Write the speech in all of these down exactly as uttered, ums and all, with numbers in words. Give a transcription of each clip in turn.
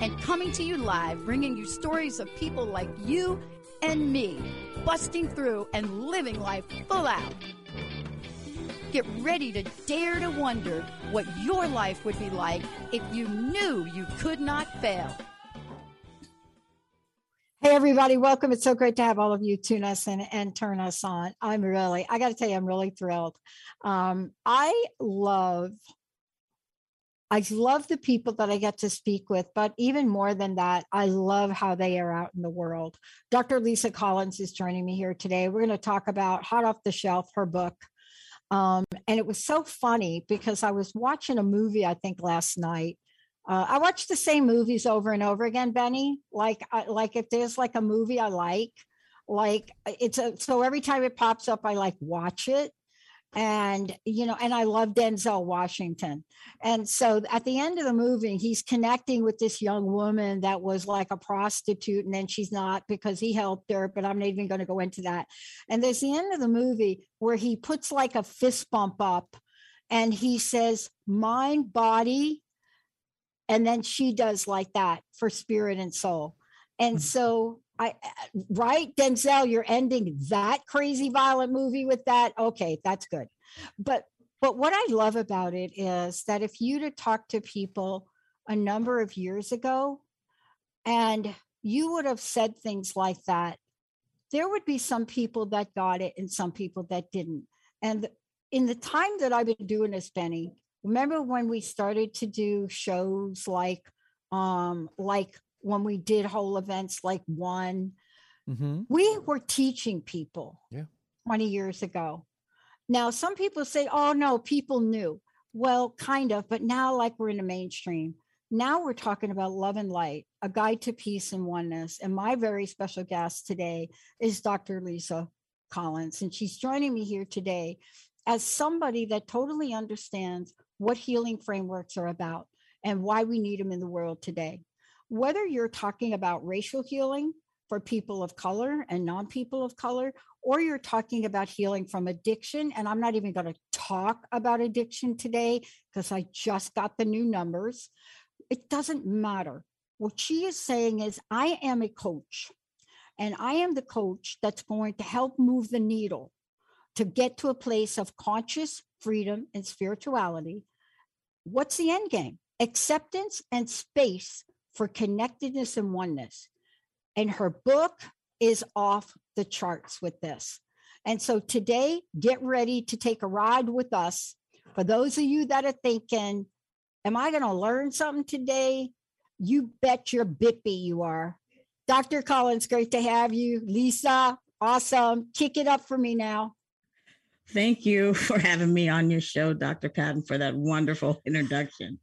and coming to you live, bringing you stories of people like you and me, busting through and living life full out. Get ready to dare to wonder what your life would be like if you knew you could not fail. Hey, everybody. Welcome. It's so great to have all of you tune us in and turn us on. I'm really, I got to tell you, I'm really thrilled. Um, I love... I love the people that I get to speak with, but even more than that, I love how they are out in the world. Doctor Lisa Collins is joining me here today. We're going to talk about Hot Off the Shelf, her book. Um, and it was so funny because I was watching a movie, I think last night. Uh, I watch the same movies over and over again, Benny. Like, I, like if there's like a movie I like, like it's a, so every time it pops up, I like watch it. And, you know, and I love Denzel Washington. And so at the end of the movie, he's connecting with this young woman that was like a prostitute. And then she's not because he helped her, but I'm not even going to go into that. And there's the end of the movie where he puts like a fist bump up and he says, mind, body. And then she does like that for spirit and soul. And so I, right, Denzel, you're ending that crazy violent movie with that. Okay, that's good. But but what I love about it is that if you'd have talked to people a number of years ago and you would have said things like that, there would be some people that got it and some people that didn't. And in the time that I've been doing this, Benny, remember when we started to do shows like um like when we did whole events like one, mm-hmm. we were teaching people yeah. twenty years ago. Now, some people say, oh, no, people knew. Well, kind of, but now like we're in the mainstream. Now we're talking about Love and Light, A Guide to Peace and Oneness. And my very special guest today is Doctor Lisa Collins. And she's joining me here today as somebody that totally understands what healing frameworks are about and why we need them in the world today. Whether you're talking about racial healing for people of color and non-people of color, or you're talking about healing from addiction, and I'm not even going to talk about addiction today because I just got the new numbers. It doesn't matter. What she is saying is, I am a coach, and I am the coach that's going to help move the needle to get to a place of conscious freedom and spirituality. What's the end game? Acceptance and space for connectedness and oneness. And her book is off the charts with this. And so today, get ready to take a ride with us. For those of you that are thinking, am I going to learn something today? You bet your bippy you are. Doctor Collins, great to have you. Lisa, awesome. Kick it up for me now. Thank you for having me on your show, Doctor Patton, for that wonderful introduction.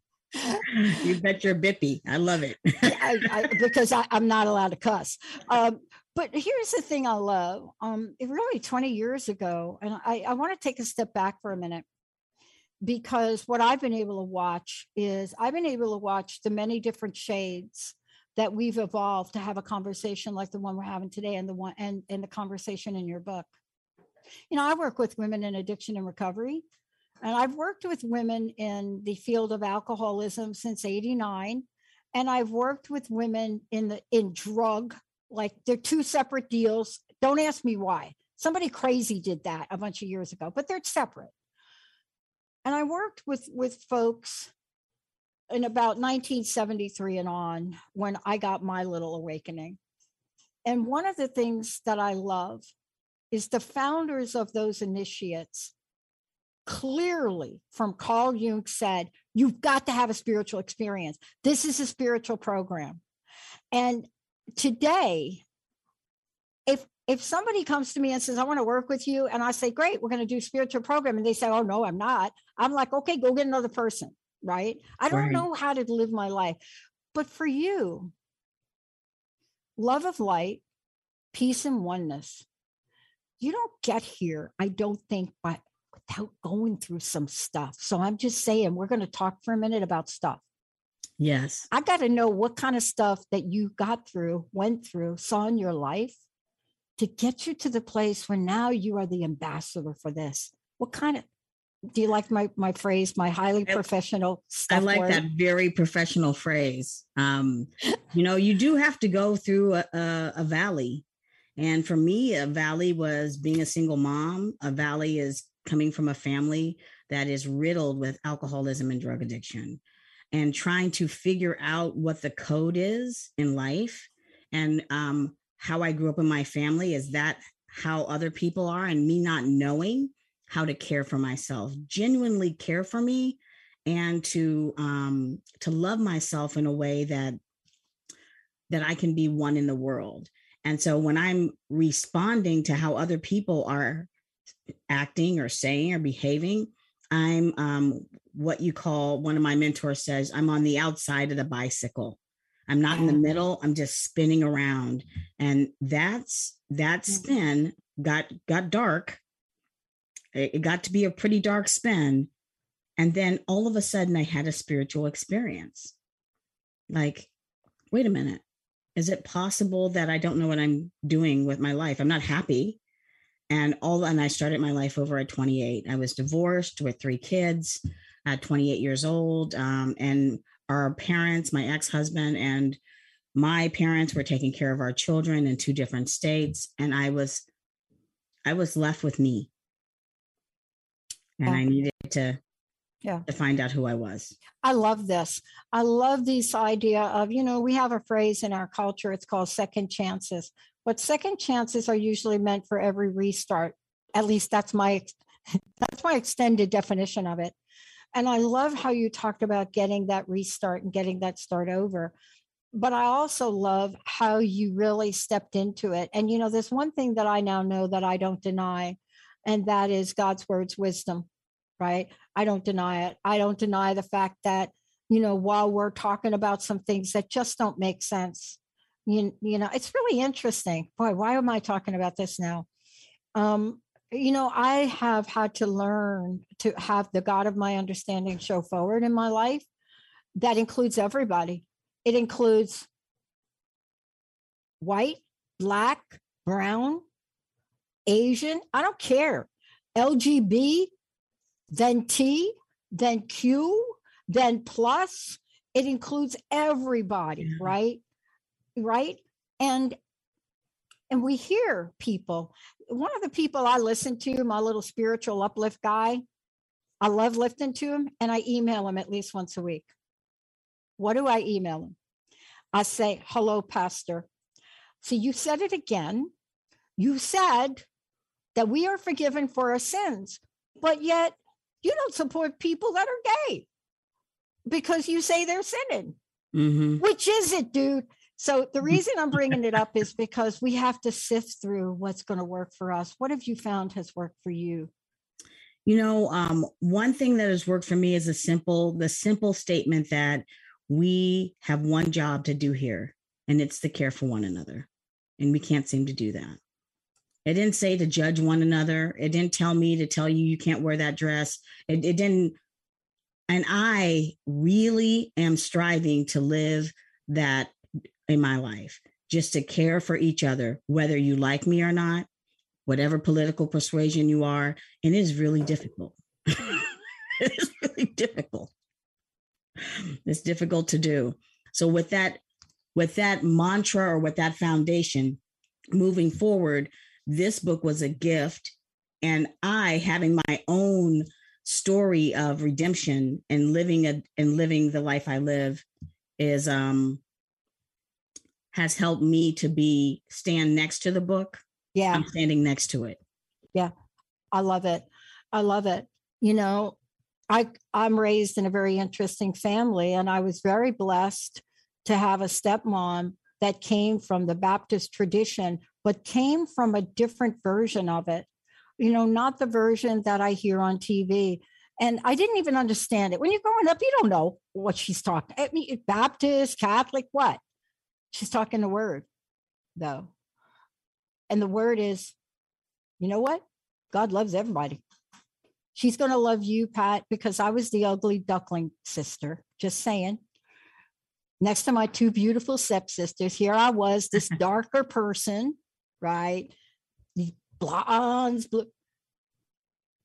You bet your bippy. I love it. I, I, because I, I'm not allowed to cuss. Um, but here's the thing I love. Um, it really twenty years ago, and I, I want to take a step back for a minute, because what I've been able to watch is I've been able to watch the many different shades that we've evolved to have a conversation like the one we're having today and the one and, and the conversation in your book. You know, I work with women in addiction and recovery. And I've worked with women in the field of alcoholism since eighty-nine. And I've worked with women in the in drug, like they're two separate deals. Don't ask me why. Somebody crazy did that a bunch of years ago, but they're separate. And I worked with, with folks in about nineteen seventy-three and on when I got my little awakening. And one of the things that I love is the founders of those initiates clearly from Carl Jung said, you've got to have a spiritual experience. This is a spiritual program. And today, if if somebody comes to me and says, I want to work with you, and I say, great, we're going to do spiritual program. And they say, oh, no, I'm not. I'm like, okay, go get another person, right? I don't right. know how to live my life. But for you, Love of Light, Peace and Oneness. You don't get here, I don't think, but without going through some stuff. So I'm just saying, we're going to talk for a minute about stuff. Yes. I got to know what kind of stuff that you got through, went through, saw in your life to get you to the place where now you are the ambassador for this. What kind of, do you like my, my phrase, my highly professional stuff? I like word? That very professional phrase. Um, you know, you do have to go through a, a, a valley. And for me, a valley was being a single mom. A valley is coming from a family that is riddled with alcoholism and drug addiction, and trying to figure out what the code is in life. And um, how I grew up in my family, is that how other people are, and me not knowing how to care for myself, genuinely care for me, and to um, to love myself in a way that that I can be one in the world. And so when I'm responding to how other people are acting or saying or behaving, I'm um, what you call, one of my mentors says, I'm on the outside of the bicycle. I'm not in the middle. I'm just spinning around. And that's, that spin got, got dark. It got to be a pretty dark spin. And then all of a sudden I had a spiritual experience. Like, wait a minute. Is it possible that I don't know what I'm doing with my life? I'm not happy. And all, and I started my life over at twenty-eight. I was divorced with three kids at twenty-eight years old. Um, and our parents, my ex-husband and my parents, were taking care of our children in two different states. And I was, I was left with me. And yeah. I needed to Yeah. to find out who I was. I love this. I love this idea of, you know, we have a phrase in our culture, it's called second chances. But second chances are usually meant for every restart. At least that's my, that's my extended definition of it. And I love how you talked about getting that restart and getting that start over. But I also love how you really stepped into it. And, you know, there's one thing that I now know that I don't deny, and that is God's word's wisdom. Right? I don't deny it. I don't deny the fact that, you know, while we're talking about some things that just don't make sense, you, you know, it's really interesting. Boy, why am I talking about this now? Um, you know, I have had to learn to have the God of my understanding show forward in my life. That includes everybody. It includes white, black, brown, Asian. I don't care. L G B T. Then T, then Q, then plus. It includes everybody, yeah. right? Right? And and we hear people. One of the people I listen to, my little spiritual uplift guy, I love listening to him, and I email him at least once a week. What do I email him? I say, hello, Pastor. So you said it again. You said that we are forgiven for our sins, but yet you don't support people that are gay because you say they're sinning. Mm-hmm. Which is it, dude? So the reason I'm bringing it up is because we have to sift through what's going to work for us. What have you found has worked for you? You know, um, one thing that has worked for me is a simple, the simple statement that we have one job to do here, and it's to care for one another. And we can't seem to do that. It didn't say to judge one another. It didn't tell me to tell you, you can't wear that dress. It, it didn't. And I really am striving to live that in my life, just to care for each other, whether you like me or not, whatever political persuasion you are. And it is really difficult. It is really difficult. It's difficult to do. So with that, with that mantra or with that foundation moving forward, this book was a gift, and I, having my own story of redemption and living a, and living the life I live, is um has helped me to be stand next to the book. Yeah, I'm standing next to it. Yeah, I love it. I love it. You know, I I'm raised in a very interesting family, and I was very blessed to have a stepmom that came from the Baptist tradition, but came from a different version of it, you know, not the version that I hear on T V. And I didn't even understand it. When you're growing up, you don't know what she's talking. I mean, Baptist, Catholic, what? She's talking the word. though. And the word is, you know what? God loves everybody. She's going to love you, Pat, because I was the ugly duckling sister, just saying. Next to my two beautiful stepsisters, here I was, this darker person, right? These blondes, blue.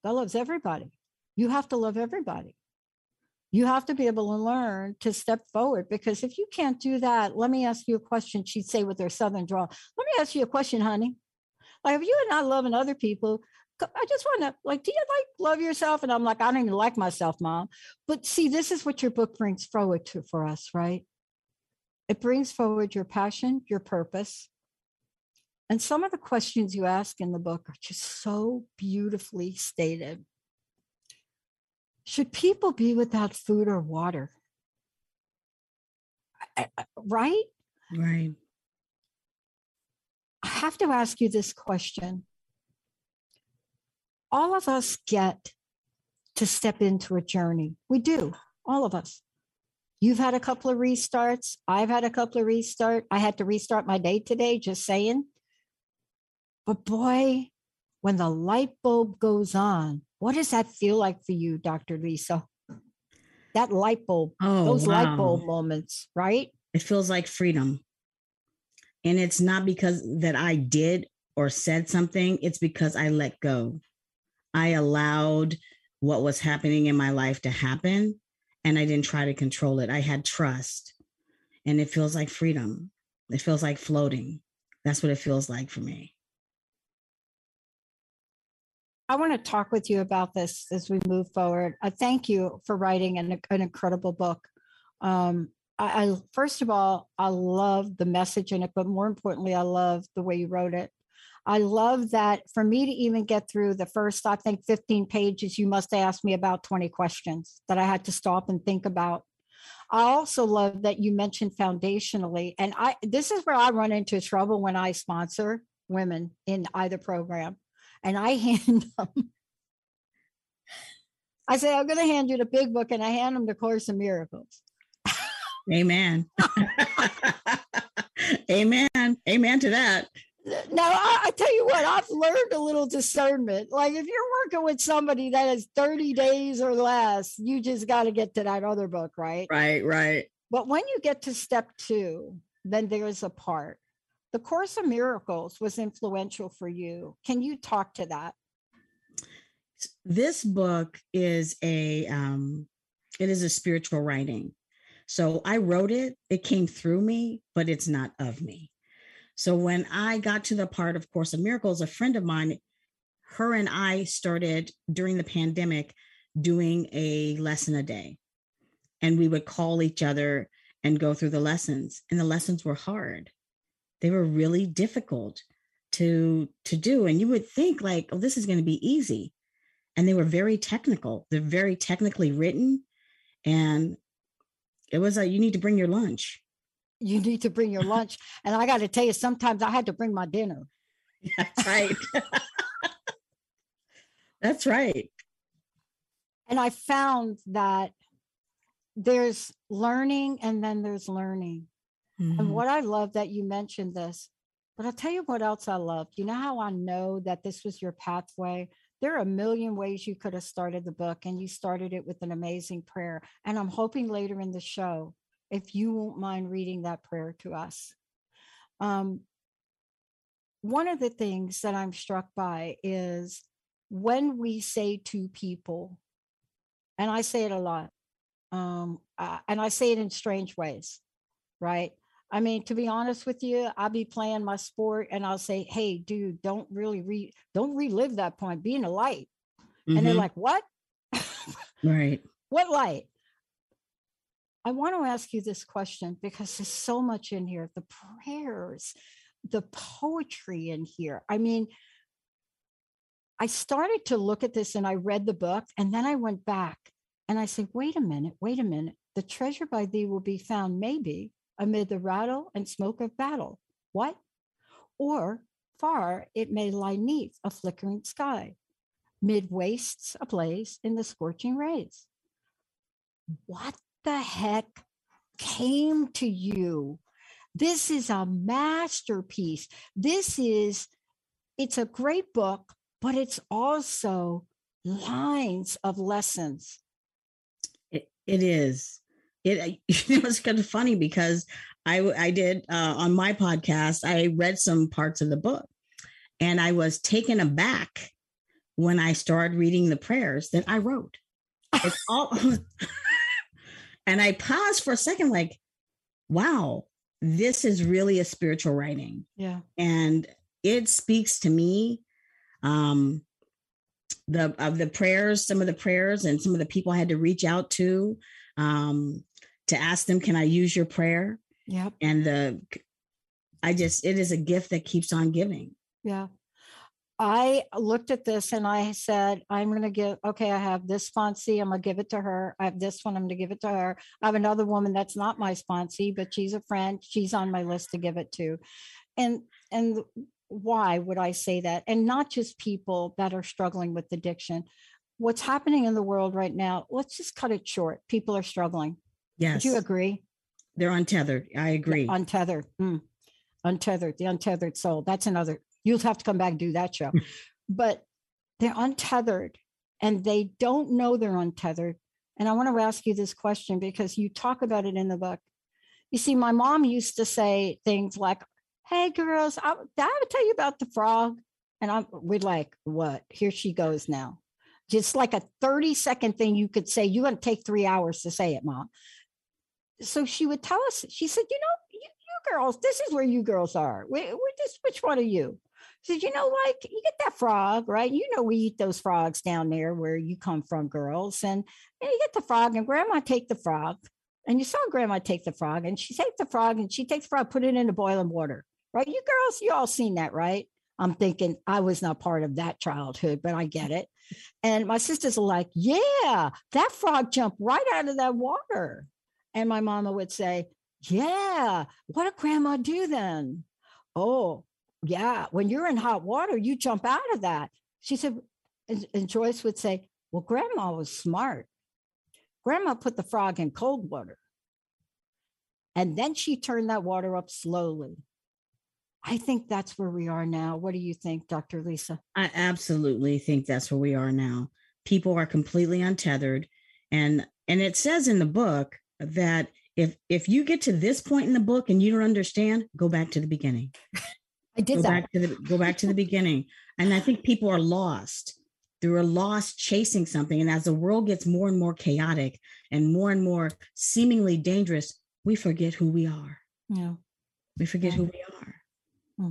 God loves everybody. You have to love everybody. You have to be able to learn to step forward, because if you can't do that, let me ask you a question, she'd say with her Southern drawl. Let me ask you a question, honey. Like, if you are not loving other people, I just want to, like, do you like love yourself? And I'm like, I don't even like myself, Mom. But see, this is what your book brings forward to for us, right? It brings forward your passion, your purpose. And some of the questions you ask in the book are just so beautifully stated. Should people be without food or water? Right? Right. I have to ask you this question. All of us get to step into a journey. We do, all of us. You've had a couple of restarts. I've had a couple of restarts. I had to restart my day today, just saying. But boy, when the light bulb goes on, what does that feel like for you, Doctor Lisa? That light bulb, oh, those wow. light bulb moments, right? It feels like freedom. And it's not because that I did or said something. It's because I let go. I allowed what was happening in my life to happen, and I didn't try to control it. I had trust, and it feels like freedom. It feels like floating. That's what it feels like for me. I want to talk with you about this as we move forward. I thank you for writing an, an incredible book. Um, I, I first of all, I love the message in it, but more importantly, I love the way you wrote it. I love that for me to even get through the first, I think, fifteen pages, you must ask me about twenty questions that I had to stop and think about. I also love that you mentioned foundationally, and I this is where I run into trouble when I sponsor women in either program, and I hand them. I say, I'm going to hand you the big book, and I hand them the Course in Miracles. Amen. Amen. Amen to that. Now, I, I tell you what, I've learned a little discernment. Like, if you're working with somebody that has thirty days or less, you just got to get to that other book, right? Right, right. But when you get to step two, then there's a part. The Course in Miracles was influential for you. Can you talk to that? This book is a, um, it is a spiritual writing. So I wrote it, it came through me, but it's not of me. So when I got to the part of Course in Miracles, a friend of mine, her and I started during the pandemic doing a lesson a day. And we would call each other and go through the lessons. And the lessons were hard. They were really difficult to, to do. And you would think like, oh, this is going to be easy. And they were very technical. They're very technically written. And it was like, you need to bring your lunch. You need to bring your lunch. And I got to tell you, sometimes I had to bring my dinner. That's right. That's right. And I found that there's learning and then there's learning. Mm-hmm. And what I love that you mentioned this, but I'll tell you what else I love. You know how I know that this was your pathway? There are a million ways you could have started the book, and you started it with an amazing prayer. And I'm hoping later in the show, if you won't mind reading that prayer to us. Um, one of the things that I'm struck by is when we say to people, and I say it a lot, um, uh, and I say it in strange ways, right? I mean, to be honest with you, I'll be playing my sport and I'll say, hey, dude, don't really re don't relive that point, be in the light. Mm-hmm. And they're like, what? Right. What light? I want to ask you this question because there's so much in here, the prayers, the poetry in here. I mean, I started to look at this and I read the book, and then I went back and I said, wait a minute, wait a minute. The treasure by thee will be found maybe amid the rattle and smoke of battle. What? Or far it may lie neath a flickering sky, mid wastes ablaze in the scorching rays. What the heck came to you This is a masterpiece. This is, it's a great book, but it's also lines of lessons. It, it is. It, it was kind of funny because I, I did uh, on my podcast, I read some parts of the book and I was taken aback when I started reading the prayers that I wrote. It's all, and I paused for a second, like, wow, this is really a spiritual writing. Yeah. And it speaks to me. Um, the, of the prayers, some of the prayers and some of the people I had to reach out to, um, to ask them, can I use your prayer? Yeah. And the, I just, it is a gift that keeps on giving. Yeah. I looked at this and I said, I'm going to give, okay, I have this sponsee, I'm going to give it to her. I have this one, I'm going to give it to her. I have another woman that's not my sponsee, but she's a friend. She's on my list to give it to. And, and why would I say that? And not just people that are struggling with addiction. What's happening in the world right now, let's just cut it short. People are struggling. Yes. Do you agree? They're untethered. I agree. They're untethered. Mm. Untethered. The untethered soul. That's another. You'll have to come back and do that show. But they're untethered and they don't know they're untethered. And I want to ask you this question because you talk about it in the book. You see, my mom used to say things like, hey, girls, I, I would tell you about the frog. And I'm, we're like, what? Here she goes now. Just like a thirty second thing you could say. You're going to take three hours to say it, Mom. So she would tell us, she said, you know, you, you girls, this is where you girls are. We, we're just, which one are you? She said, you know, like you get that frog, right? You know, we eat those frogs down there where you come from, girls. And, and you get the frog and Grandma take the frog. And you saw Grandma take the frog and she takes the frog and she takes the frog, put it in the boiling water, right? You girls, you all seen that, right? I'm thinking I was not part of that childhood, but I get it. And my sisters are like, yeah, that frog jumped right out of that water. And my mama would say, yeah, what did Grandma do then? Oh, yeah, when you're in hot water, you jump out of that. She said, and, and Joyce would say, well, Grandma was smart. Grandma put the frog in cold water. And then she turned that water up slowly. I think that's where we are now. What do you think, Doctor Lisa? I absolutely think that's where we are now. People are completely untethered. And and it says in the book that if if you get to this point in the book and you don't understand, go back to the beginning. I did go that. Back to the, go back to the beginning. And I think people are lost. They're lost chasing something. And as the world gets more and more chaotic and more and more seemingly dangerous, we forget who we are. Yeah. We forget yeah. who we are. Hmm.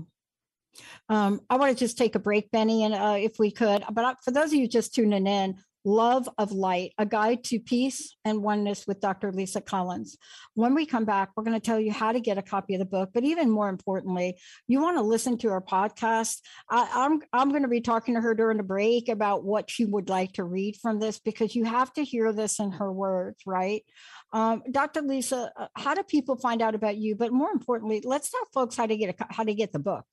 Um, I want to just take a break, Benny, and uh, if we could, but for those of you just tuning in, Love of Light, A Guide to Peace and Oneness with Doctor Lisa Collins. When we come back, we're going to tell you how to get a copy of the book, but even more importantly, you want to listen to our podcast. I, I'm, I'm going to be talking to her during the break about what she would like to read from this, because you have to hear this in her words, right? Um, Doctor Lisa, how do people find out about you? But more importantly, let's tell folks how to get a, how to get the book.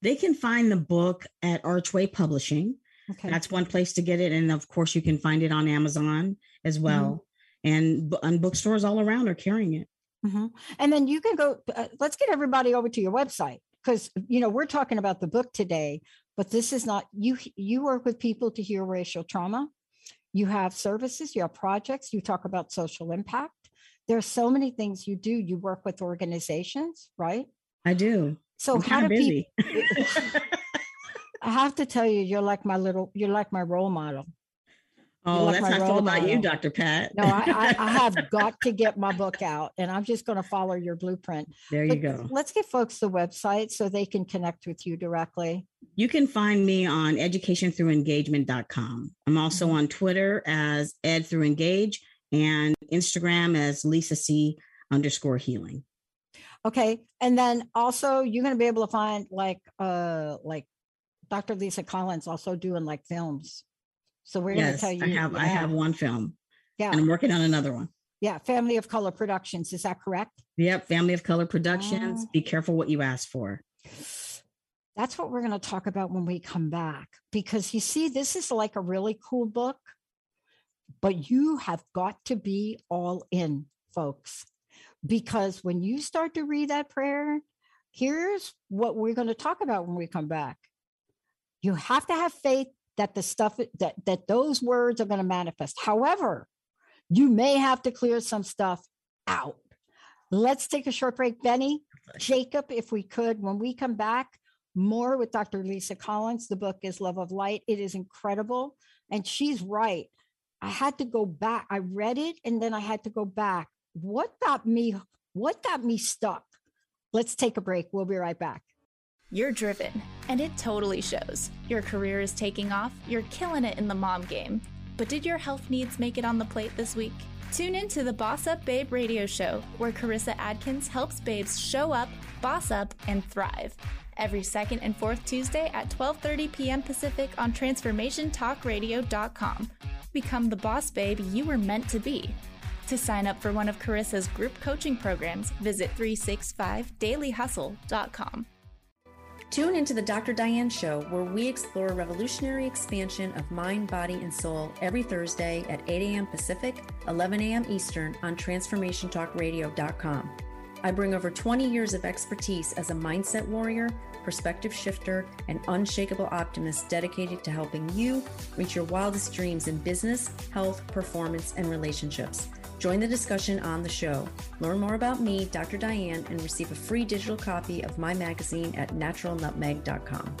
They can find the book at Archway Publishing. Okay. That's one place to get it. And of course, you can find it on Amazon as well. Mm-hmm. And, and bookstores all around are carrying it. Mm-hmm. And then you can go, uh, let's get everybody over to your website. Because, you know, we're talking about the book today, but this is not, you, you work with people to heal racial trauma. You have services, you have projects, you talk about social impact. There are so many things you do. You work with organizations, right? I do. So I'm how do busy. people... I have to tell you, you're like my little, you're like my role model. Oh, like that's not all about you, Doctor Pat. No, I, I, I have got to get my book out and I'm just going to follow your blueprint. There you but go. Let's give folks the website so they can connect with you directly. You can find me on education through engagement dot com. I'm also on Twitter as Ed through Engage and Instagram as Lisa C underscore healing. Okay. And then also you're going to be able to find like, uh, like, Doctor Lisa Collins also doing like films. So we're yes, going to tell you. I have, yeah. I have one film. Yeah. And I'm working on another one. Yeah. Family of Color Productions. Is that correct? Yep. Family of Color Productions. Uh, Be Careful What You Ask For. That's what we're going to talk about when we come back, because you see, this is like a really cool book, but you have got to be all in, folks. Because when you start to read that prayer, here's what we're going to talk about when we come back. You have to have faith that the stuff that, that those words are going to manifest. However, you may have to clear some stuff out. Let's take a short break, Benny. Jacob, if we could, when we come back, more with Doctor Lisa Collins. The book is Love of Light. It is incredible. And she's right. I had to go back. I read it and then I had to go back. What got me, what got me stuck? Let's take a break. We'll be right back. You're driven, and it totally shows. Your career is taking off. You're killing it in the mom game. But did your health needs make it on the plate this week? Tune in to the Boss Up Babe radio show, where Carissa Adkins helps babes show up, boss up, and thrive. Every second and fourth Tuesday at twelve thirty p.m. Pacific on Transformation Talk Radio dot com. Become the boss babe you were meant to be. To sign up for one of Carissa's group coaching programs, visit three sixty-five daily hustle dot com. Tune into the Doctor Diane Show, where we explore revolutionary expansion of mind, body, and soul every Thursday at eight a.m. Pacific, eleven a.m. Eastern on Transformation Talk Radio dot com. I bring over twenty years of expertise as a mindset warrior, perspective shifter, and unshakable optimist dedicated to helping you reach your wildest dreams in business, health, performance, and relationships. Join the discussion on the show. Learn more about me, Doctor Diane, and receive a free digital copy of my magazine at natural nutmeg dot com.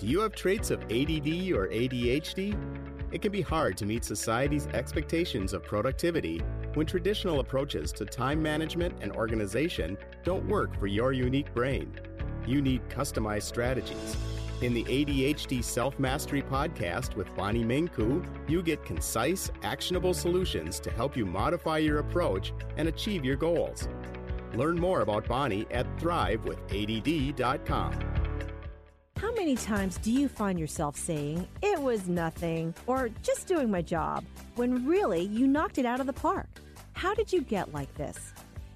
Do you have traits of A D D or A D H D? It can be hard to meet society's expectations of productivity when traditional approaches to time management and organization don't work for your unique brain. You need customized strategies. In the A D H D Self-Mastery Podcast with Bonnie Ming Koo, you get concise, actionable solutions to help you modify your approach and achieve your goals. Learn more about Bonnie at thrive with A D D dot com. How many times do you find yourself saying, it was nothing, or just doing my job, when really you knocked it out of the park? How did you get like this?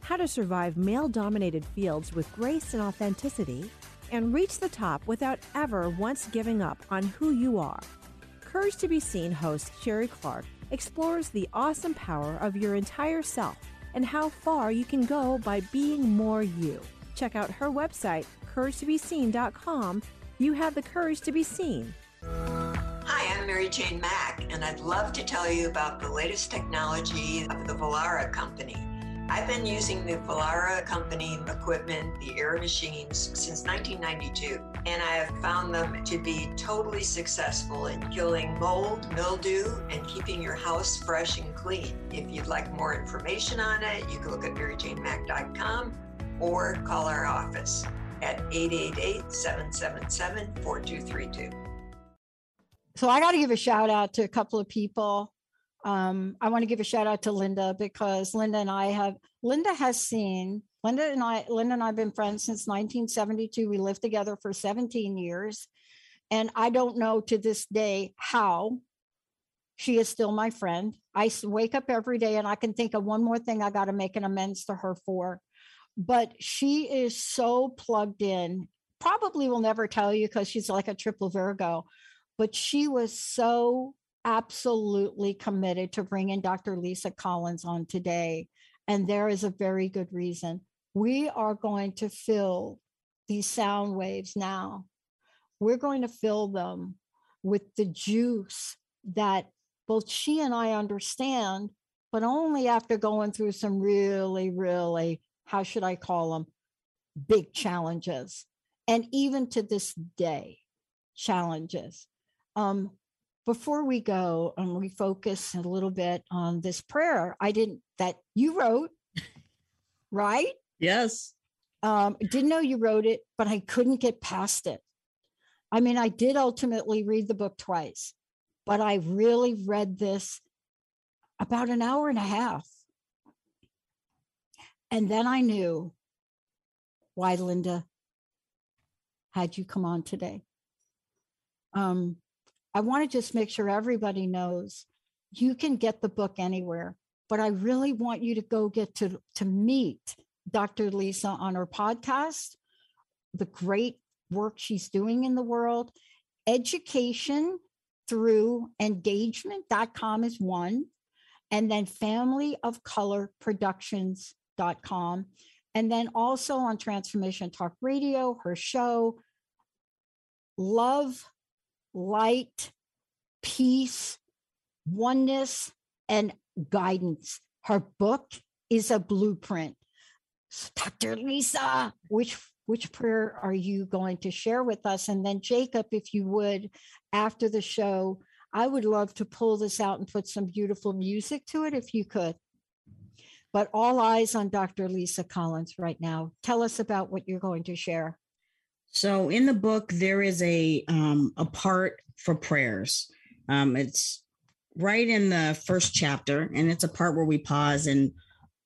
how to survive male-dominated fields with grace and authenticity, and reach the top without ever once giving up on who you are. Courage to be Seen host Sherry Clark explores the awesome power of your entire self and how far you can go by being more you. Check out her website, courage to be seen dot com. You have the courage to be seen. Hi, I'm Mary Jane Mack, and I'd love to tell you about the latest technology of the Volara company. I've been using the Volara company equipment, the air machines, since nineteen ninety-two, and I have found them to be totally successful in killing mold, mildew, and keeping your house fresh and clean. If you'd like more information on it, you can look at mary jane mack dot com. or call our office at eight eight eight, seven seven seven, four two three two. So I got to give a shout out to a couple of people. Um, I want to give a shout out to Linda, because Linda and I have, Linda has seen, Linda and I, Linda and I have been friends since nineteen seventy-two. We lived together for seventeen years. And I don't know to this day how she is still my friend. I wake up every day and I can think of one more thing I got to make an amends to her for. But she is so plugged in, probably will never tell you because she's like a triple Virgo, but she was so absolutely committed to bringing Doctor Lisa Collins on today. And there is a very good reason. We are going to fill these sound waves now. We're going to fill them with the juice that both she and I understand, but only after going through some really, really how should I call them, big challenges. And even to this day, challenges. Um, before we go and um, we focus a little bit on this prayer, I didn't, that you wrote, right? Yes. Um, didn't know you wrote it, but I couldn't get past it. I mean, I did ultimately read the book twice, but I really read this about an hour and a half. And then I knew why Linda had you come on today. Um, I want to just make sure everybody knows you can get the book anywhere, but I really want you to go get to, to meet Doctor Lisa on her podcast, the great work she's doing in the world. Education through engagement dot com is one, and then family of color productions dot com. And then also on Transformation Talk Radio, her show, Love, Light, Peace, Oneness, and Guidance. Her book is a blueprint. So, Doctor Lisa, which which prayer are you going to share with us? And then Jacob, if you would, after the show, I would love to pull this out and put some beautiful music to it if you could. But all eyes on Doctor Lisa Collins right now. Tell us about what you're going to share. So in the book, there is a um, a part for prayers. Um, it's right in the first chapter, and it's a part where we pause and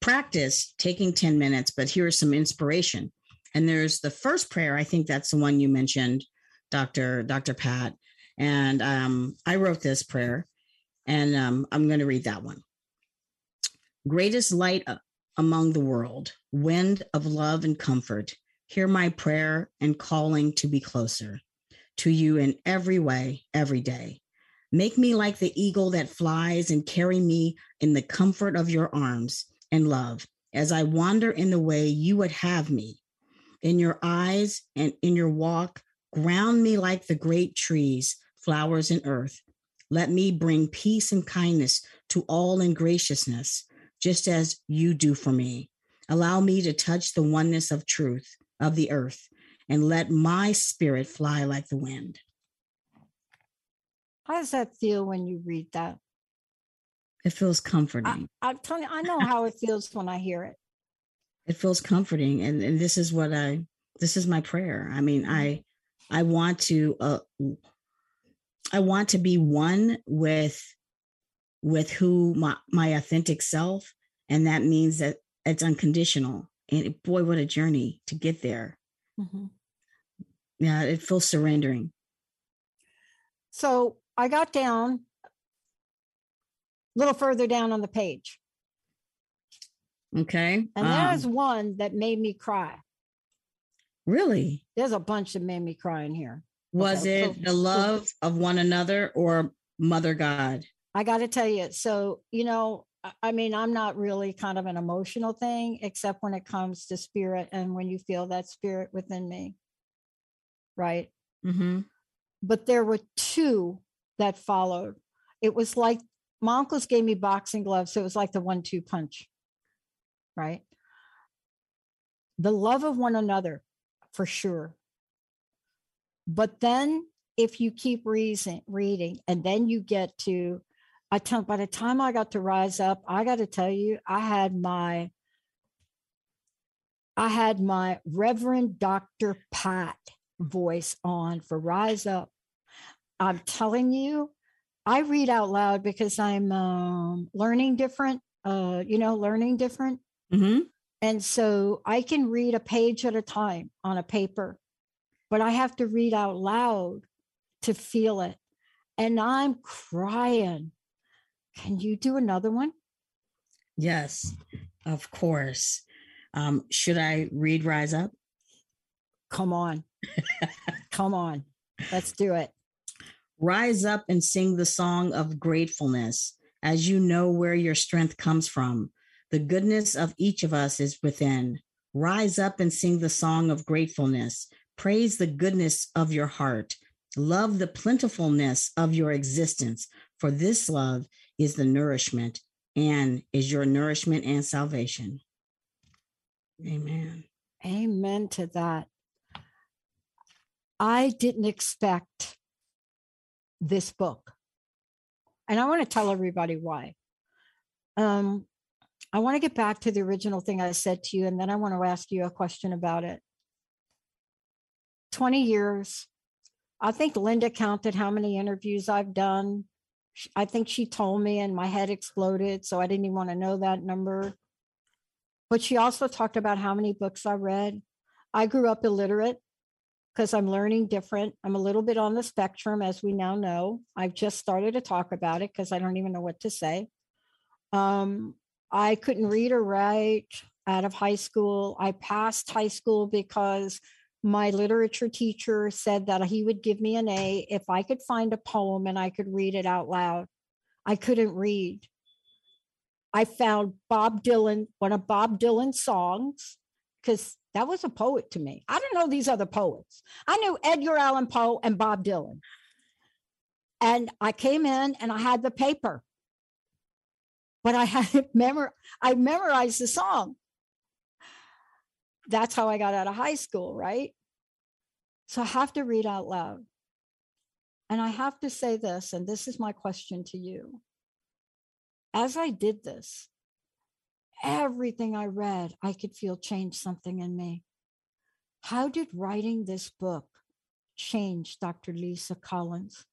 practice taking ten minutes, but here's some inspiration. And there's the first prayer. I think that's the one you mentioned, Doctor Doctor Pat. And um, I wrote this prayer, and um, I'm going to read that one. Greatest light among the world, wind of love and comfort, hear my prayer and calling to be closer to you in every way, every day. Make me like the eagle that flies and carry me in the comfort of your arms and love as I wander in the way you would have me. In your eyes and in your walk, ground me like the great trees, flowers, and earth. Let me bring peace and kindness to all in graciousness, just as you do for me. Allow me to touch the oneness of truth of the earth, and let my spirit fly like the wind. How does that feel when you read that? It feels comforting. I, I'm telling you, I know how it feels when I hear it. It feels comforting. And, and this is what I, this is my prayer. I mean, I, I want to, uh, I want to be one with with who my, my authentic self. And that means that it's unconditional. And boy, what a journey to get there. Mm-hmm. Yeah, it feels surrendering. So I got down a little further down on the page. Okay. And there's um, one that made me cry. Really? There's a bunch that made me cry in here. Was okay, it so, the love so, of one another or Mother God? I got to tell you, so, you know, I mean, I'm not really kind of an emotional thing, except when it comes to spirit and when you feel that spirit within me. Right. Mm-hmm. But there were two that followed. It was like my uncles gave me boxing gloves. So it was like the one, two punch. Right. The love of one another, for sure. But then if you keep reason, reading, and then you get to, I tell, by the time I got to rise up, I got to tell you, I had my, I had my Reverend Doctor Pat voice on for Rise Up. I'm telling you, I read out loud because I'm um, learning different, uh, you know, learning different. Mm-hmm. And so I can read a page at a time on a paper, but I have to read out loud to feel it. And I'm crying. Can you do another one? Yes, of course. Um, should I read Rise Up? Come on. Come on. Let's do it. Rise up and sing the song of gratefulness as you know where your strength comes from. The goodness of each of us is within. Rise up and sing the song of gratefulness. Praise the goodness of your heart. Love the plentifulness of your existence, for this love is the nourishment and is your nourishment and salvation. Amen. Amen to that. I didn't expect this book. And I want to tell everybody why. Um, I want to get back to the original thing I said to you, and then I want to ask you a question about it. twenty years. I think Linda counted how many interviews I've done. I think she told me and my head exploded. So I didn't even want to know that number. But she also talked about how many books I read. I grew up illiterate because I'm learning different. I'm a little bit on the spectrum, as we now know. I've just started to talk about it because I don't even know what to say. Um, I couldn't read or write out of high school. I passed high school because my literature teacher said that he would give me an A if I could find a poem and I could read it out loud. I couldn't read. I found Bob Dylan, one of Bob Dylan's songs, because that was a poet to me. I didn't know these other poets. I knew Edgar Allan Poe and Bob Dylan. And I came in and I had the paper, but I had it memor- I memorized the song. That's how I got out of high school, right? So I have to read out loud. And I have to say this, and this is my question to you. As I did this, everything I read, I could feel change something in me. How did writing this book change Doctor Lisa Collins?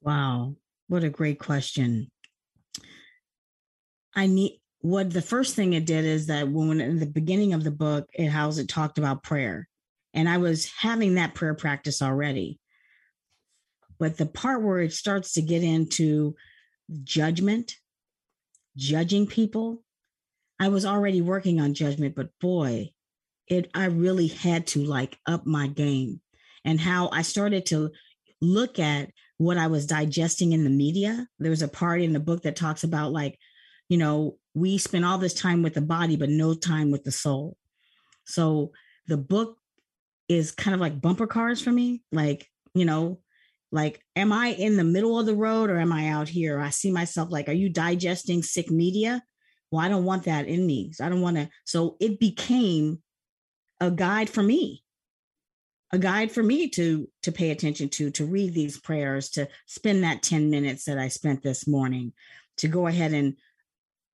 Wow, what a great question. I need what the first thing it did is that when in the beginning of the book, it how it talked about prayer, and I was having that prayer practice already. But the part where it starts to get into judgment, judging people, I was already working on judgment, but boy, it I really had to like up my game, and how I started to look at what I was digesting in the media. There's a part in the book that talks about like, you know, we spend all this time with the body, but no time with the soul. So the book is kind of like bumper cars for me. Like, you know, like, am I in the middle of the road or am I out here? I see myself like, are you digesting sick media? Well, I don't want that in me. So I don't want to. So it became a guide for me, a guide for me to, to pay attention to, to read these prayers, to spend that ten minutes that I spent this morning, to go ahead and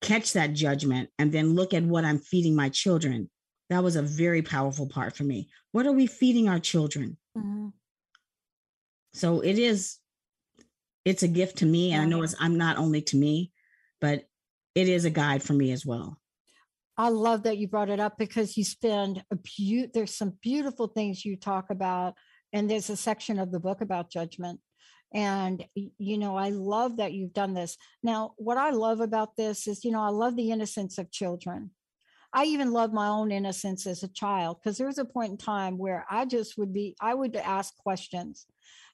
catch that judgment and then look at what I'm feeding my children. That was a very powerful part for me. What are we feeding our children? Mm-hmm. So it is, it's a gift to me. And I know it's, I'm not only to me, but it is a guide for me as well. I love that you brought it up because you spend a beautiful, there's some beautiful things you talk about. And there's a section of the book about judgment. And, you know, I love that you've done this. Now, what I love about this is, you know, I love the innocence of children. I even love my own innocence as a child, because there was a point in time where I just would be, I would ask questions.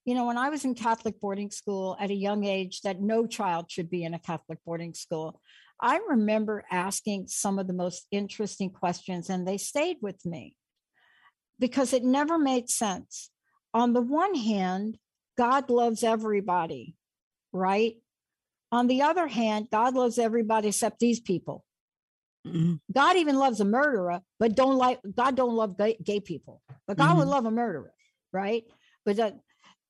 You know, when I was in Catholic boarding school at a young age, that no child should be in a Catholic boarding school, I remember asking some of the most interesting questions, and they stayed with me because it never made sense. On the one hand, God loves everybody, right? On the other hand, God loves everybody except these people. Mm-hmm. God even loves a murderer, but don't like God don't love gay, gay people, but God mm-hmm. would love a murderer, right? But that,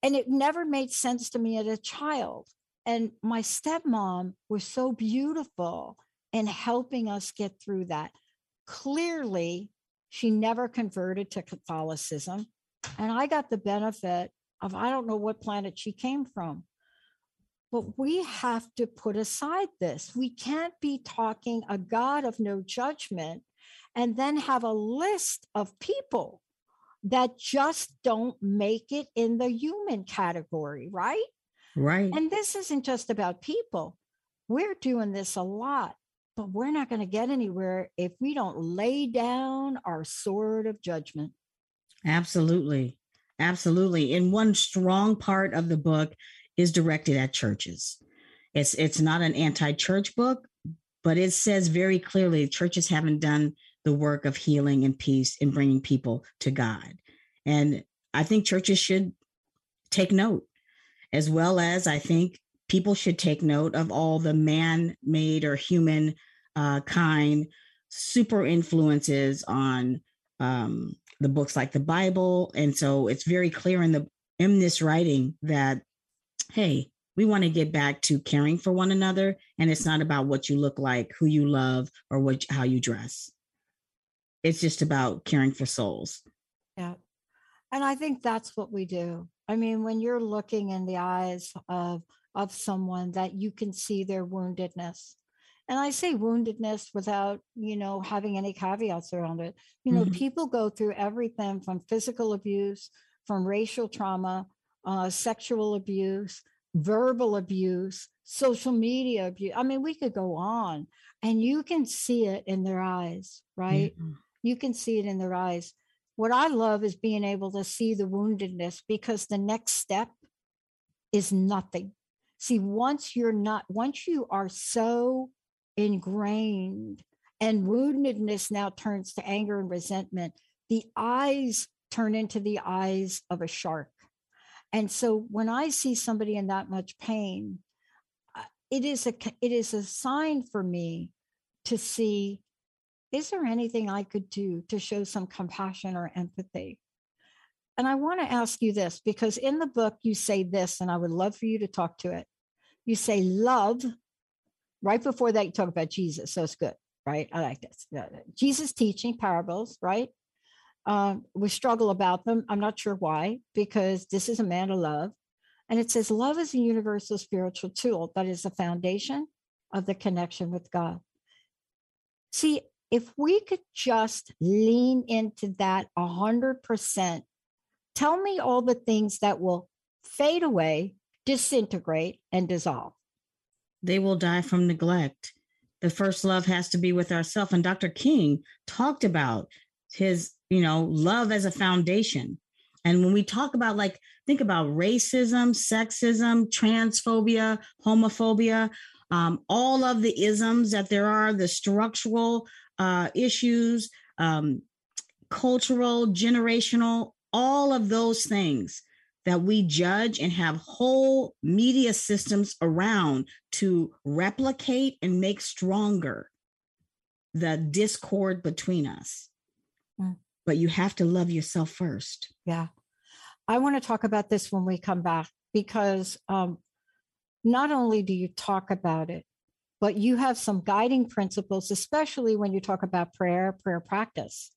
and it never made sense to me as a child. And my stepmom was so beautiful in helping us get through that. Clearly, she never converted to Catholicism, and I got the benefit of I don't know what planet she came from. But we have to put aside this. We can't be talking a God of no judgment and then have a list of people that just don't make it in the human category, right? Right. And this isn't just about people. We're doing this a lot, but we're not going to get anywhere if we don't lay down our sword of judgment. Absolutely. Absolutely. And one strong part of the book is directed at churches. It's it's not an anti-church book, but it says very clearly churches haven't done the work of healing and peace and bringing people to God. And I think churches should take note, as well as I think people should take note of all the man-made or human uh, kind super influences on um, the books like the Bible. And so it's very clear in the in this writing that, hey, we want to get back to caring for one another. And it's not about what you look like, who you love, or what how you dress. It's just about caring for souls. Yeah. And I think that's what we do. I mean, when you're looking in the eyes of, of someone that you can see their woundedness. And I say woundedness without, you know, having any caveats around it. You know, mm-hmm. people go through everything from physical abuse, from racial trauma, uh, sexual abuse, verbal abuse, social media abuse. I mean, we could go on, and you can see it in their eyes, right? Mm-hmm. You can see it in their eyes. What I love is being able to see the woundedness, because the next step is nothing. See, once you're not, once you are so ingrained, and woundedness now turns to anger and resentment, the eyes turn into the eyes of a shark. And so when I see somebody in that much pain, it is a, it is a sign for me to see, is there anything I could do to show some compassion or empathy? And I want to ask you this, because in the book you say this, and I would love for you to talk to it. You say love, right before that you talk about Jesus, so it's good, right? I like this. Jesus teaching parables, right? Um, we struggle about them. I'm not sure why, because this is a man of love. And it says, love is a universal spiritual tool that is the foundation of the connection with God. See, if we could just lean into that one hundred percent, tell me all the things that will fade away, disintegrate, and dissolve. They will die from neglect. The first love has to be with ourselves. And Doctor King talked about his, you know, love as a foundation. And when we talk about, like, think about racism, sexism, transphobia, homophobia, um, all of the isms that there are, the structural uh, issues, um, cultural, generational, all of those things that we judge and have whole media systems around to replicate and make stronger the discord between us. Mm. But you have to love yourself first. Yeah. I want to talk about this when we come back, because um, not only do you talk about it, but you have some guiding principles, especially when you talk about prayer, prayer practice,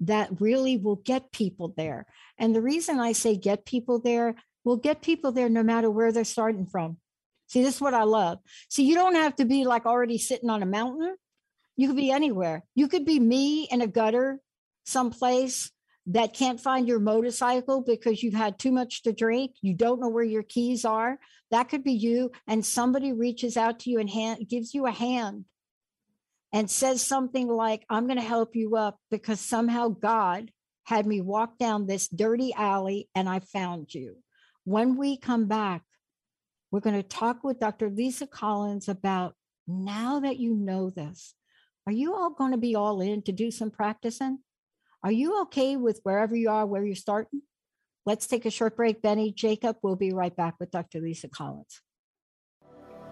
that really will get people there. And the reason I say get people there, will get people there no matter where they're starting from. See, this is what I love. See, you don't have to be like already sitting on a mountain. You could be anywhere. You could be me in a gutter someplace that can't find your motorcycle because you've had too much to drink. You don't know where your keys are. That could be you. And somebody reaches out to you and hand, gives you a hand and says something like, I'm going to help you up because somehow God had me walk down this dirty alley and I found you. When we come back, we're going to talk with Doctor Lisa Collins about, now that you know this, are you all going to be all in to do some practicing? Are you okay with wherever you are, where you're starting? Let's take a short break. Benny, Jacob, we'll be right back with Doctor Lisa Collins.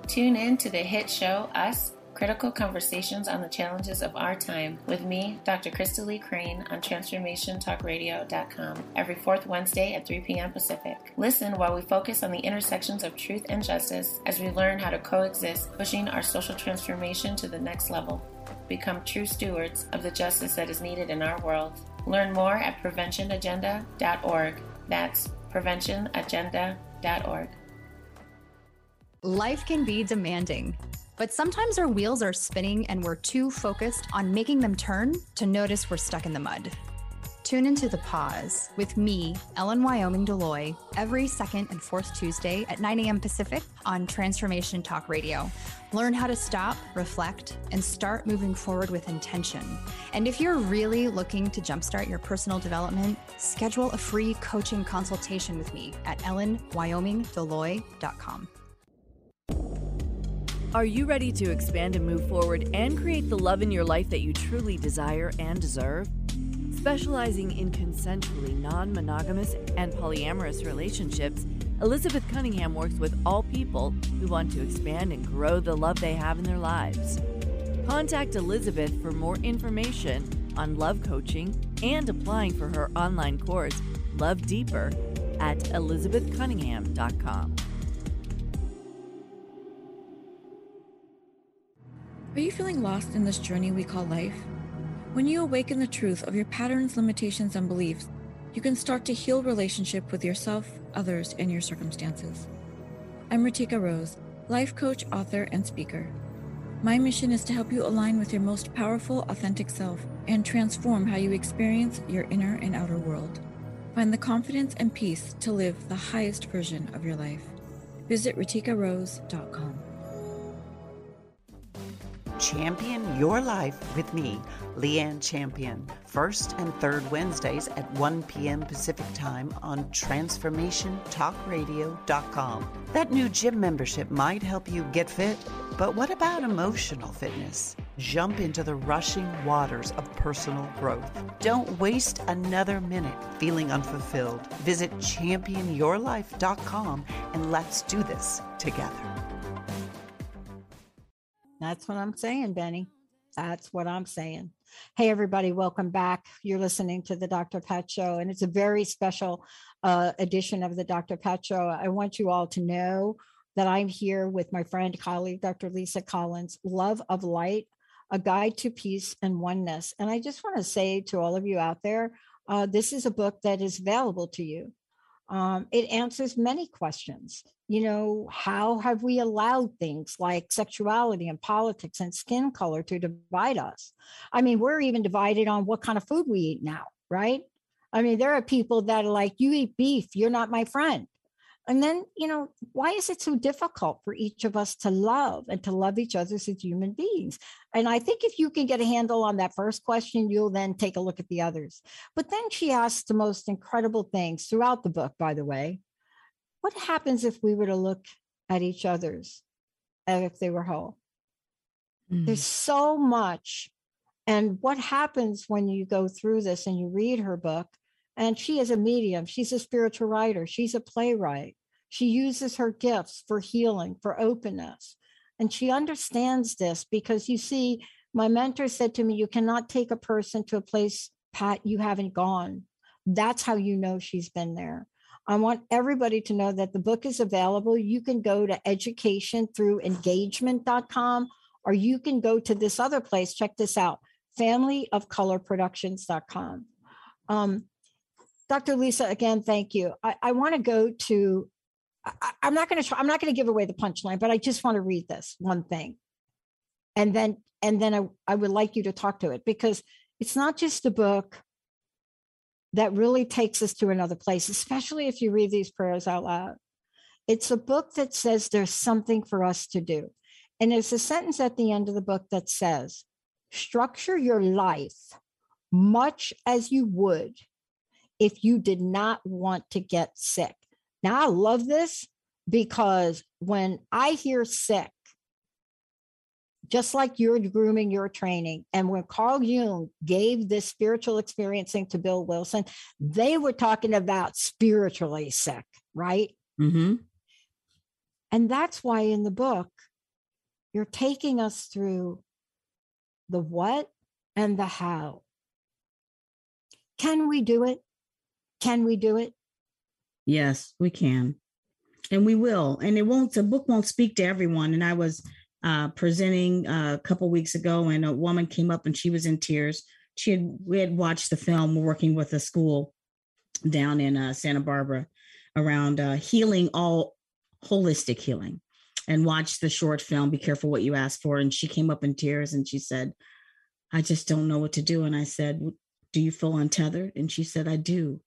Tune in to the hit show, Us, Critical Conversations on the Challenges of Our Time with me, Doctor Crystal Lee Crane, on Transformation Talk Radio dot com every fourth Wednesday at three p.m. Pacific. Listen while we focus on the intersections of truth and justice as we learn how to coexist, pushing our social transformation to the next level. Become true stewards of the justice that is needed in our world. Learn more at prevention agenda dot org. That's prevention agenda dot org. Life can be demanding, but sometimes our wheels are spinning and we're too focused on making them turn to notice we're stuck in the mud. Tune into The Pause with me, Ellen Wyoming Deloy, every second and fourth Tuesday at nine a.m. Pacific on Transformation Talk Radio. Learn how to stop, reflect, and start moving forward with intention. And if you're really looking to jumpstart your personal development, schedule a free coaching consultation with me at ellen wyoming deloy dot com. Are you ready to expand and move forward and create the love in your life that you truly desire and deserve? Specializing in consensually non-monogamous and polyamorous relationships, Elizabeth Cunningham works with all people who want to expand and grow the love they have in their lives. Contact Elizabeth for more information on love coaching and applying for her online course, Love Deeper, at elizabeth cunningham dot com. Are you feeling lost in this journey we call life? When you awaken the truth of your patterns, limitations, and beliefs, you can start to heal relationship with yourself, others, and your circumstances. I'm Ritika Rose, life coach, author, and speaker. My mission is to help you align with your most powerful, authentic self and transform how you experience your inner and outer world. Find the confidence and peace to live the highest version of your life. Visit Ritika Rose dot com. Champion your life with me, Leanne Champion, first and third Wednesdays at one p.m. Pacific Time on Transformation Talk Radio dot com. That new gym membership might help you get fit, but what about emotional fitness? Jump into the rushing waters of personal growth. Don't waste another minute feeling unfulfilled. Visit Champion Your Life dot com and let's do this together. That's what I'm saying, Benny. That's what I'm saying. Hey, everybody, welcome back. You're listening to the Doctor Pat Show, and it's a very special uh, edition of the Doctor Pat Show. I want you all to know that I'm here with my friend, colleague, Doctor Lisa Collins, Love of Light, A Guide to Peace and Oneness. And I just want to say to all of you out there, uh, this is a book that is available to you. Um, it answers many questions. You know, how have we allowed things like sexuality and politics and skin color to divide us? I mean, we're even divided on what kind of food we eat now, right? I mean, there are people that are like, you eat beef, you're not my friend. And then, you know, why is it so difficult for each of us to love and to love each other as human beings? And I think if you can get a handle on that first question, you'll then take a look at the others. But then she asks the most incredible things throughout the book, by the way. What happens if we were to look at each other's as if they were whole? Mm-hmm. There's so much. And what happens when you go through this and you read her book? And she is a medium. She's a spiritual writer. She's a playwright. She uses her gifts for healing, for openness. And she understands this because, you see, my mentor said to me, you cannot take a person to a place, Pat, you haven't gone. That's how you know she's been there. I want everybody to know that the book is available. You can go to education through engagement dot com, or you can go to this other place. Check this out, family of color productions dot com. Um, Doctor Lisa, again, thank you. I, I want to go to, I, I'm not going to, I'm not going to give away the punchline, but I just want to read this one thing. And then, and then I, I would like you to talk to it, because it's not just a book that really takes us to another place, especially if you read these prayers out loud. It's a book that says there's something for us to do. And there's a sentence at the end of the book that says, structure your life much as you would if you did not want to get sick. Now, I love this, because when I hear sick, just like your grooming, your training, and when Carl Jung gave this spiritual experiencing to Bill Wilson, they were talking about spiritually sick, right? Mm-hmm. And that's why in the book, you're taking us through the what and the how. Can we do it? Can we do it? Yes, we can. And we will. And it won't, the book won't speak to everyone. And I was uh, presenting uh, a couple weeks ago, and a woman came up and she was in tears. She had, we had watched the film working with a school down in uh, Santa Barbara around uh, healing, all holistic healing, and watched the short film, Be Careful What You Ask For. And she came up in tears and she said, I just don't know what to do. And I said, do you feel untethered? And she said, I do.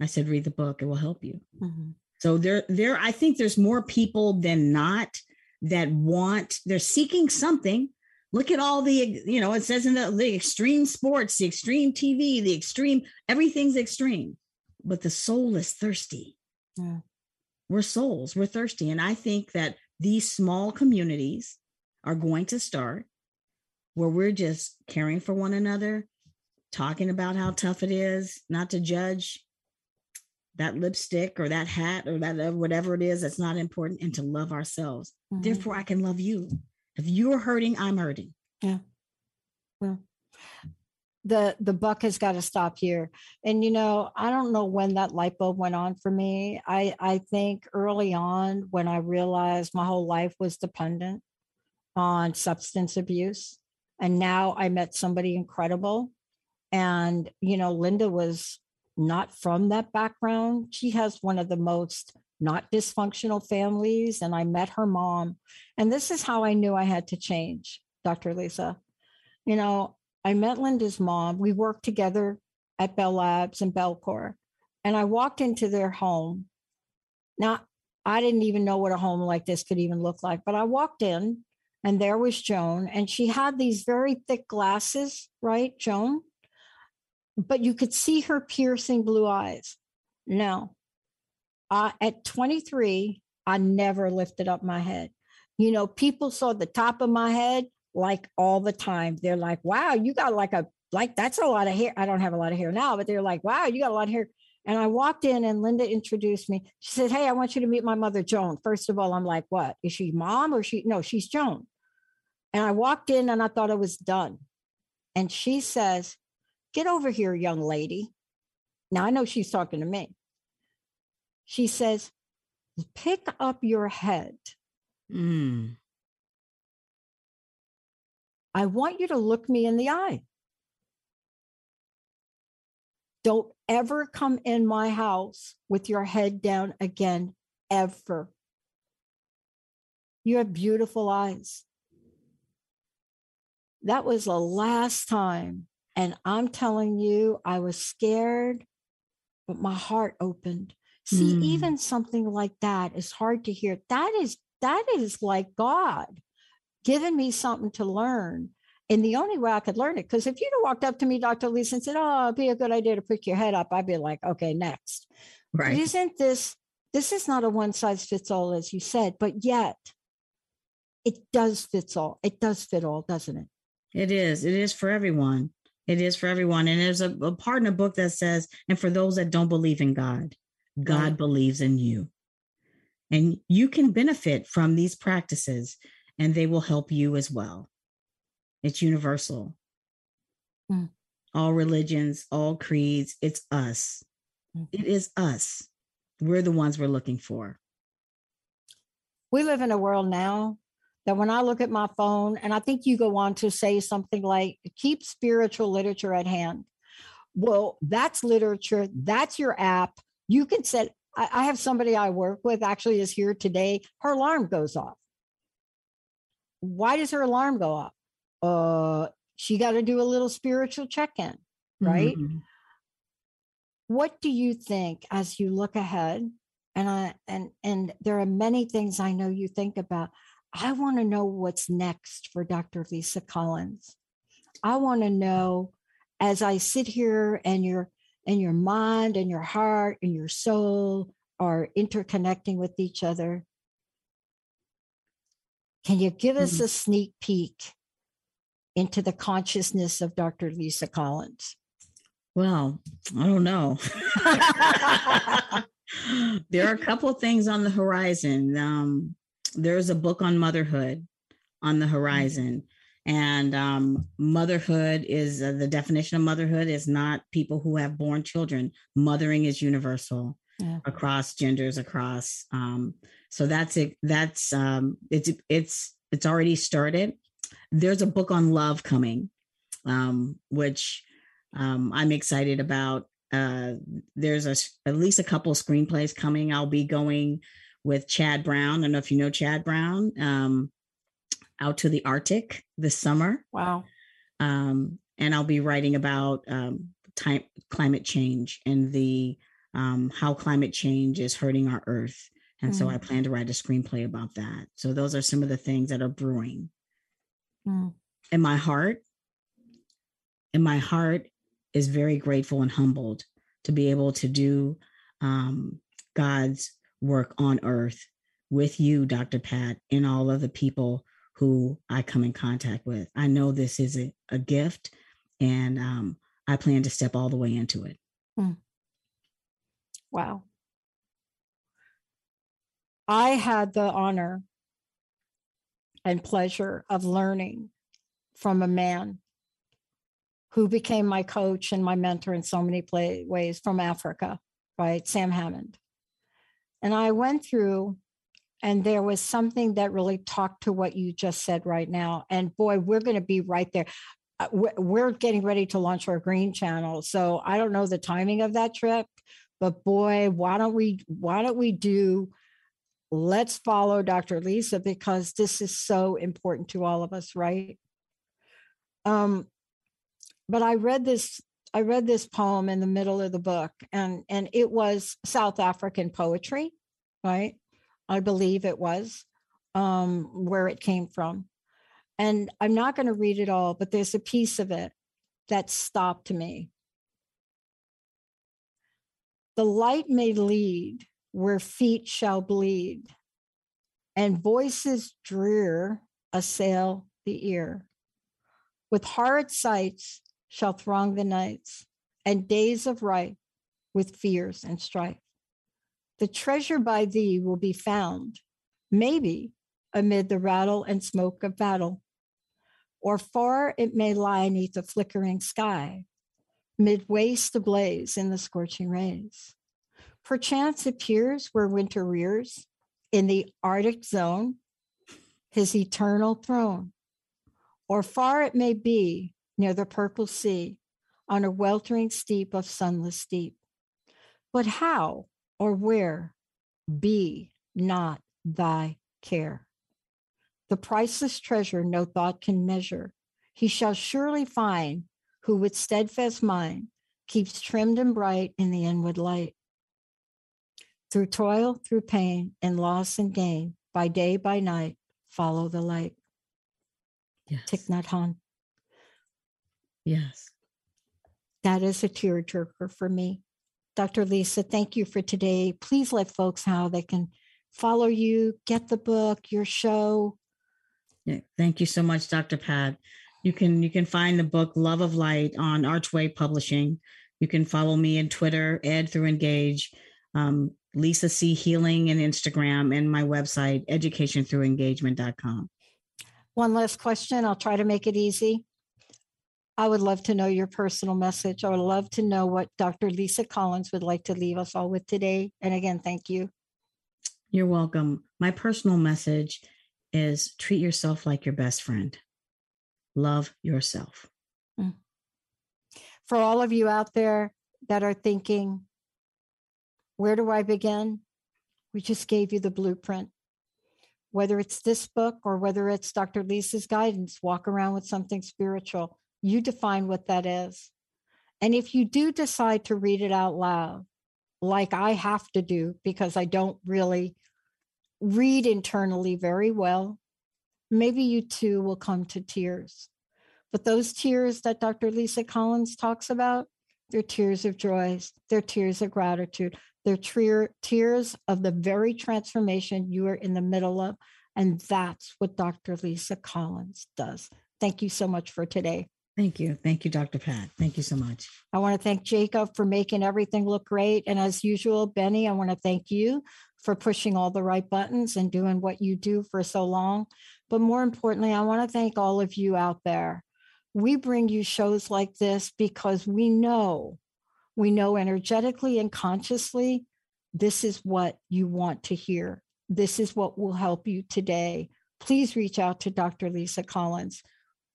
I said, read the book. It will help you. Mm-hmm. So there, there, I think there's more people than not that want, they're seeking something. Look at all the, you know, it says in the, the extreme sports, the extreme T V, the extreme, everything's extreme, but the soul is thirsty. Yeah. We're souls, we're thirsty. And I think that these small communities are going to start where we're just caring for one another, talking about how tough it is not to judge that lipstick or that hat or that uh, whatever it is that's not important, and to love ourselves. Mm-hmm. Therefore, I can love you. If you're hurting, I'm hurting. Yeah. Well, the the buck has got to stop here. And, you know, I don't know when that light bulb went on for me. I, I think early on when I realized my whole life was dependent on substance abuse. And now I met somebody incredible. And, you know, Linda was not from that background. She has one of the most not dysfunctional families. And I met her mom. And this is how I knew I had to change, Doctor Lisa. You know, I met Linda's mom. We worked together at Bell Labs and Bellcore. And I walked into their home. Now, I didn't even know what a home like this could even look like, but I walked in and there was Joan, and she had these very thick glasses, right, Joan? But you could see her piercing blue eyes. Now, uh, at twenty-three, I never lifted up my head. You know, people saw the top of my head like all the time. They're like, wow, you got like a, like, that's a lot of hair. I don't have a lot of hair now, but they're like, wow, you got a lot of hair. And I walked in and Linda introduced me. She said, hey, I want you to meet my mother, Joan. First of all, I'm like, what? Is she mom or she? No, she's Joan. And I walked in and I thought I was done. And she says, get over here, young lady. Now I know she's talking to me. She says, pick up your head. Mm. I want you to look me in the eye. Don't ever come in my house with your head down again, ever. You have beautiful eyes. That was the last time. And I'm telling you, I was scared, but my heart opened. See, mm. even something like that is hard to hear. That is, that is like God giving me something to learn. And the only way I could learn it, because if you'd have walked up to me, Doctor Lisa, and said, oh, it'd be a good idea to pick your head up, I'd be like, okay, next. Right. But isn't this, this is not a one size fits all, as you said, but yet it does fits all. It does fit all, doesn't it? It is. It is for everyone. It is for everyone. And there's a, a part in the book that says, and for those that don't believe in God, God right. believes in you. And you can benefit from these practices and they will help you as well. It's universal. Mm. All religions, all creeds, it's us. Mm. It is us. We're the ones we're looking for. We live in a world now that when I look at my phone, and I think you go on to say something like, keep spiritual literature at hand. Well, that's literature. That's your app. You can set, I, I have somebody I work with actually is here today. Her alarm goes off. Why does her alarm go off? Uh, she got to do a little spiritual check-in, right? Mm-hmm. What do you think as you look ahead? And I, and, and there are many things I know you think about. I want to know what's next for Doctor Lisa Collins. I want to know, as I sit here and your, and your mind and your heart and your soul are interconnecting with each other. Can you give mm-hmm. us a sneak peek into the consciousness of Doctor Lisa Collins? Well, I don't know. There are a couple of things on the horizon. Um, there's a book on motherhood on the horizon. And um, motherhood is uh, the definition of motherhood is not people who have born children. Mothering is universal yeah. across genders, across. Um, so that's it. That's um, it's it's it's already started. There's a book on love coming, um, which um, I'm excited about. Uh, there's a, at least a couple of screenplays coming. I'll be going with Chad Brown. I don't know if you know Chad Brown, um, out to the Arctic this summer. Wow. Um, and I'll be writing about um, time, climate change and the um, how climate change is hurting our earth. And mm-hmm. so I plan to write a screenplay about that. So those are some of the things that are brewing. Mm. And my heart, and my heart is very grateful and humbled to be able to do um, God's work on earth with you, Doctor Pat, and all of the people who I come in contact with. I know this is a, a gift, and um, I plan to step all the way into it. Mm. Wow. I had the honor and pleasure of learning from a man who became my coach and my mentor in so many play- ways from Africa, right? Sam Hammond. And I went through, and there was something that really talked to what you just said right now. And boy, we're going to be right there. We're getting ready to launch our green channel. So I don't know the timing of that trip, but boy, why don't we, why don't we do let's follow Doctor Lisa, because this is so important to all of us, right? Um, but I read this I read this poem in the middle of the book, and, and it was South African poetry, right? I believe it was um, where it came from. And I'm not going to read it all, but there's a piece of it that stopped me. The light may lead where feet shall bleed, and voices drear assail the ear. With horrid sights shall throng the nights, and days of right with fears and strife. The treasure by thee will be found, maybe amid the rattle and smoke of battle, or far it may lie neath the flickering sky, mid-waste ablaze in the scorching rays. Perchance appears where winter rears, in the Arctic zone, his eternal throne, or far it may be near the purple sea, on a weltering steep of sunless deep. But how or where, be not thy care. The priceless treasure no thought can measure, he shall surely find who with steadfast mind keeps trimmed and bright in the inward light. Through toil, through pain, and loss and gain, by day, by night, follow the light. Yes. Thich Nhat Hanh. Yes. That is a tearjerker for me. Doctor Lisa, thank you for today. Please let folks know how they can follow you, get the book, your show. Yeah, thank you so much, Doctor Pat. You can you can find the book Love of Light on Archway Publishing. You can follow me on Twitter, Ed through Engage, um, Lisa C Healing and Instagram, and my website, education through engagement dot com. One last question. I'll try to make it easy. I would love to know your personal message. I would love to know what Doctor Lisa Collins would like to leave us all with today. And again, thank you. You're welcome. My personal message is treat yourself like your best friend. Love yourself. For all of you out there that are thinking, where do I begin? We just gave you the blueprint. Whether it's this book or whether it's Doctor Lisa's guidance, walk around with something spiritual. You define what that is. And if you do decide to read it out loud, like I have to do because I don't really read internally very well, maybe you too will come to tears. But those tears that Doctor Lisa Collins talks about, they're tears of joy, they're tears of gratitude, they're tre- tears of the very transformation you are in the middle of. And that's what Doctor Lisa Collins does. Thank you so much for today. Thank you. Thank you, Doctor Pat. Thank you so much. I want to thank Jacob for making everything look great. And as usual, Benny, I want to thank you for pushing all the right buttons and doing what you do for so long. But more importantly, I want to thank all of you out there. We bring you shows like this because we know, we know energetically and consciously, this is what you want to hear. This is what will help you today. Please reach out to Doctor Lisa Collins.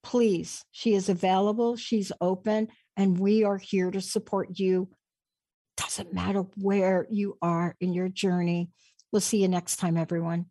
Please, she is available, she's open, and we are here to support you. Doesn't matter where you are in your journey. We'll see you next time, everyone.